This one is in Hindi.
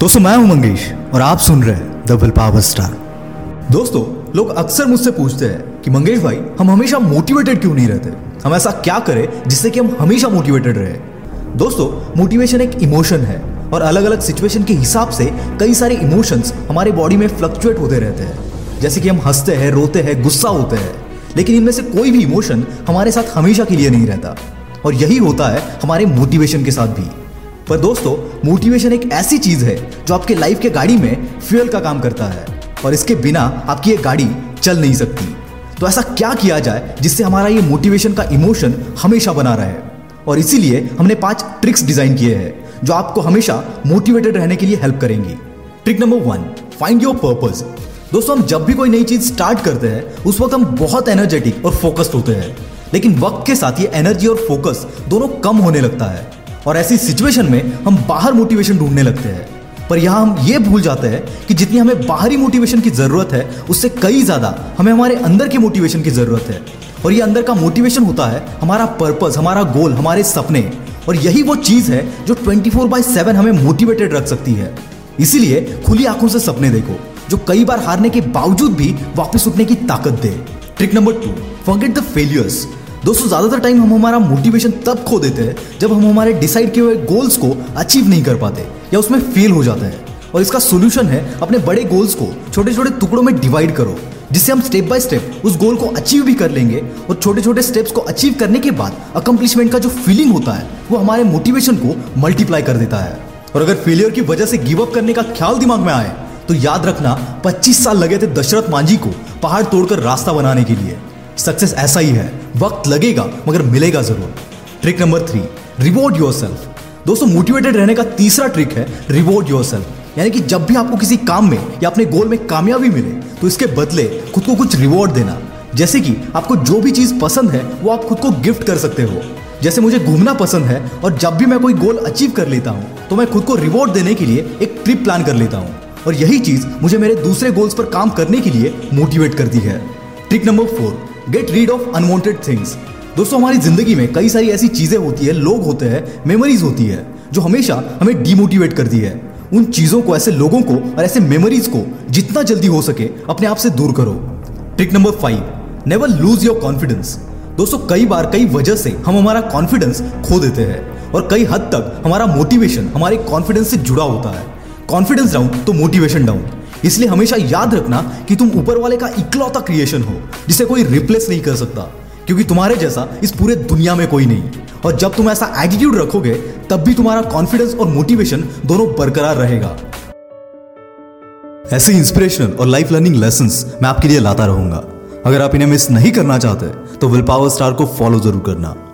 दोस्तों मैं हूं मंगेश और आप सुन रहे हैं डबल पावर स्टार। दोस्तों लोग अक्सर मुझसे पूछते हैं कि मंगेश भाई हम हमेशा मोटिवेटेड क्यों नहीं रहते, हम ऐसा क्या करें जिससे कि हम हमेशा मोटिवेटेड रहे। दोस्तों मोटिवेशन एक इमोशन है और अलग अलग सिचुएशन के हिसाब से कई सारे इमोशंस हमारे बॉडी में फ्लक्चुएट होते रहते हैं, जैसे कि हम हंसते हैं, रोते हैं, गुस्सा होते हैं, लेकिन इनमें से कोई भी इमोशन हमारे साथ हमेशा के लिए नहीं रहता और यही होता है हमारे मोटिवेशन के साथ भी। पर दोस्तों मोटिवेशन एक ऐसी चीज है जो आपके लाइफ के गाड़ी में फ्यूल का काम करता है और इसके बिना आपकी ये गाड़ी चल नहीं सकती। तो ऐसा क्या किया जाए जिससे हमारा ये मोटिवेशन का इमोशन हमेशा बना रहे और इसीलिए हमने 5 ट्रिक्स डिजाइन किए हैं जो आपको हमेशा मोटिवेटेड रहने के लिए हेल्प करेंगी। Trick number 1, find your purpose. दोस्तों हम जब भी कोई नई चीज स्टार्ट करते हैं उस वक्त हम बहुत एनर्जेटिक और फोकस्ड होते हैं, लेकिन वक्त के साथ ये एनर्जी और फोकस दोनों कम होने लगता है और ऐसी सिचुएशन में हम बाहर मोटिवेशन ढूंढने लगते हैं। पर यहाँ हम ये भूल जाते हैं कि जितनी हमें बाहरी मोटिवेशन की ज़रूरत है उससे कई ज़्यादा हमें हमारे अंदर के मोटिवेशन की ज़रूरत है और ये अंदर का मोटिवेशन होता है हमारा पर्पस, हमारा गोल, हमारे सपने और यही वो चीज़ है जो 24/7 हमें मोटिवेटेड रख सकती है। इसीलिए खुली आंखों से सपने देखो जो कई बार हारने के बावजूद भी वापस उठने की ताकत दे। Trick number 2, forget the failures. दोस्तों ज़्यादातर टाइम हम हमारा मोटिवेशन तब खो देते हैं जब हम हमारे डिसाइड किए हुए गोल्स को अचीव नहीं कर पाते या उसमें फेल हो जाते हैं और इसका सोल्यूशन है अपने बड़े गोल्स को छोटे छोटे टुकड़ों में डिवाइड करो, जिससे हम स्टेप बाय स्टेप उस गोल को अचीव भी कर लेंगे और छोटे छोटे स्टेप्स को अचीव करने के बाद अकम्प्लिशमेंट का जो फीलिंग होता है वो हमारे मोटिवेशन को मल्टीप्लाई कर देता है। और अगर फेलियर की वजह से गिव अप करने का ख्याल दिमाग में आए तो याद रखना 25 साल लगे थे दशरथ मांझी को पहाड़ तोड़कर रास्ता बनाने के लिए। सक्सेस ऐसा ही है, वक्त लगेगा मगर मिलेगा जरूर। Trick number 3, reward yourself. दोस्तों मोटिवेटेड रहने का तीसरा ट्रिक है रिवॉर्ड योरसेल्फ, यानी कि जब भी आपको किसी काम में या अपने गोल में कामयाबी मिले तो इसके बदले खुद को कुछ रिवॉर्ड देना, जैसे कि आपको जो भी चीज़ पसंद है वो आप खुद को गिफ्ट कर सकते हो। जैसे मुझे घूमना पसंद है और जब भी मैं कोई गोल अचीव कर लेता हूँ तो मैं खुद को रिवॉर्ड देने के लिए एक ट्रिप प्लान कर लेता हूँ और यही चीज़ मुझे मेरे दूसरे गोल्स पर काम करने के लिए मोटिवेट करती है। Trick number 4, get rid of unwanted things. दोस्तों हमारी जिंदगी में कई सारी ऐसी चीज़ें होती है, लोग होते हैं, मेमोरीज होती है जो हमेशा हमें डीमोटिवेट करती है। उन चीज़ों को, ऐसे लोगों को और ऐसे मेमोरीज को जितना जल्दी हो सके अपने आप से दूर करो। Trick number 5, never lose your confidence. दोस्तों कई बार कई वजह से हम हमारा कॉन्फिडेंस खो देते हैं और कई हद तक हमारा मोटिवेशन हमारे कॉन्फिडेंस से जुड़ा होता है। कॉन्फिडेंस डाउन तो मोटिवेशन डाउन, इसलिए हमेशा याद रखना कि तुम ऊपर वाले का इकलौता क्रिएशन हो जिसे कोई रिप्लेस नहीं कर सकता, क्योंकि तुम्हारे जैसा इस पूरे दुनिया में कोई नहीं। और जब तुम ऐसा एटीट्यूड रखोगे तब भी तुम्हारा कॉन्फिडेंस और मोटिवेशन दोनों बरकरार रहेगा। ऐसे इंस्पिरेशनल और लाइफ लर्निंग लेसन्स मैं आपके लिए लाता रहूंगा। अगर आप इन्हें मिस नहीं करना चाहते तो विल पावर स्टार को फॉलो जरूर करना।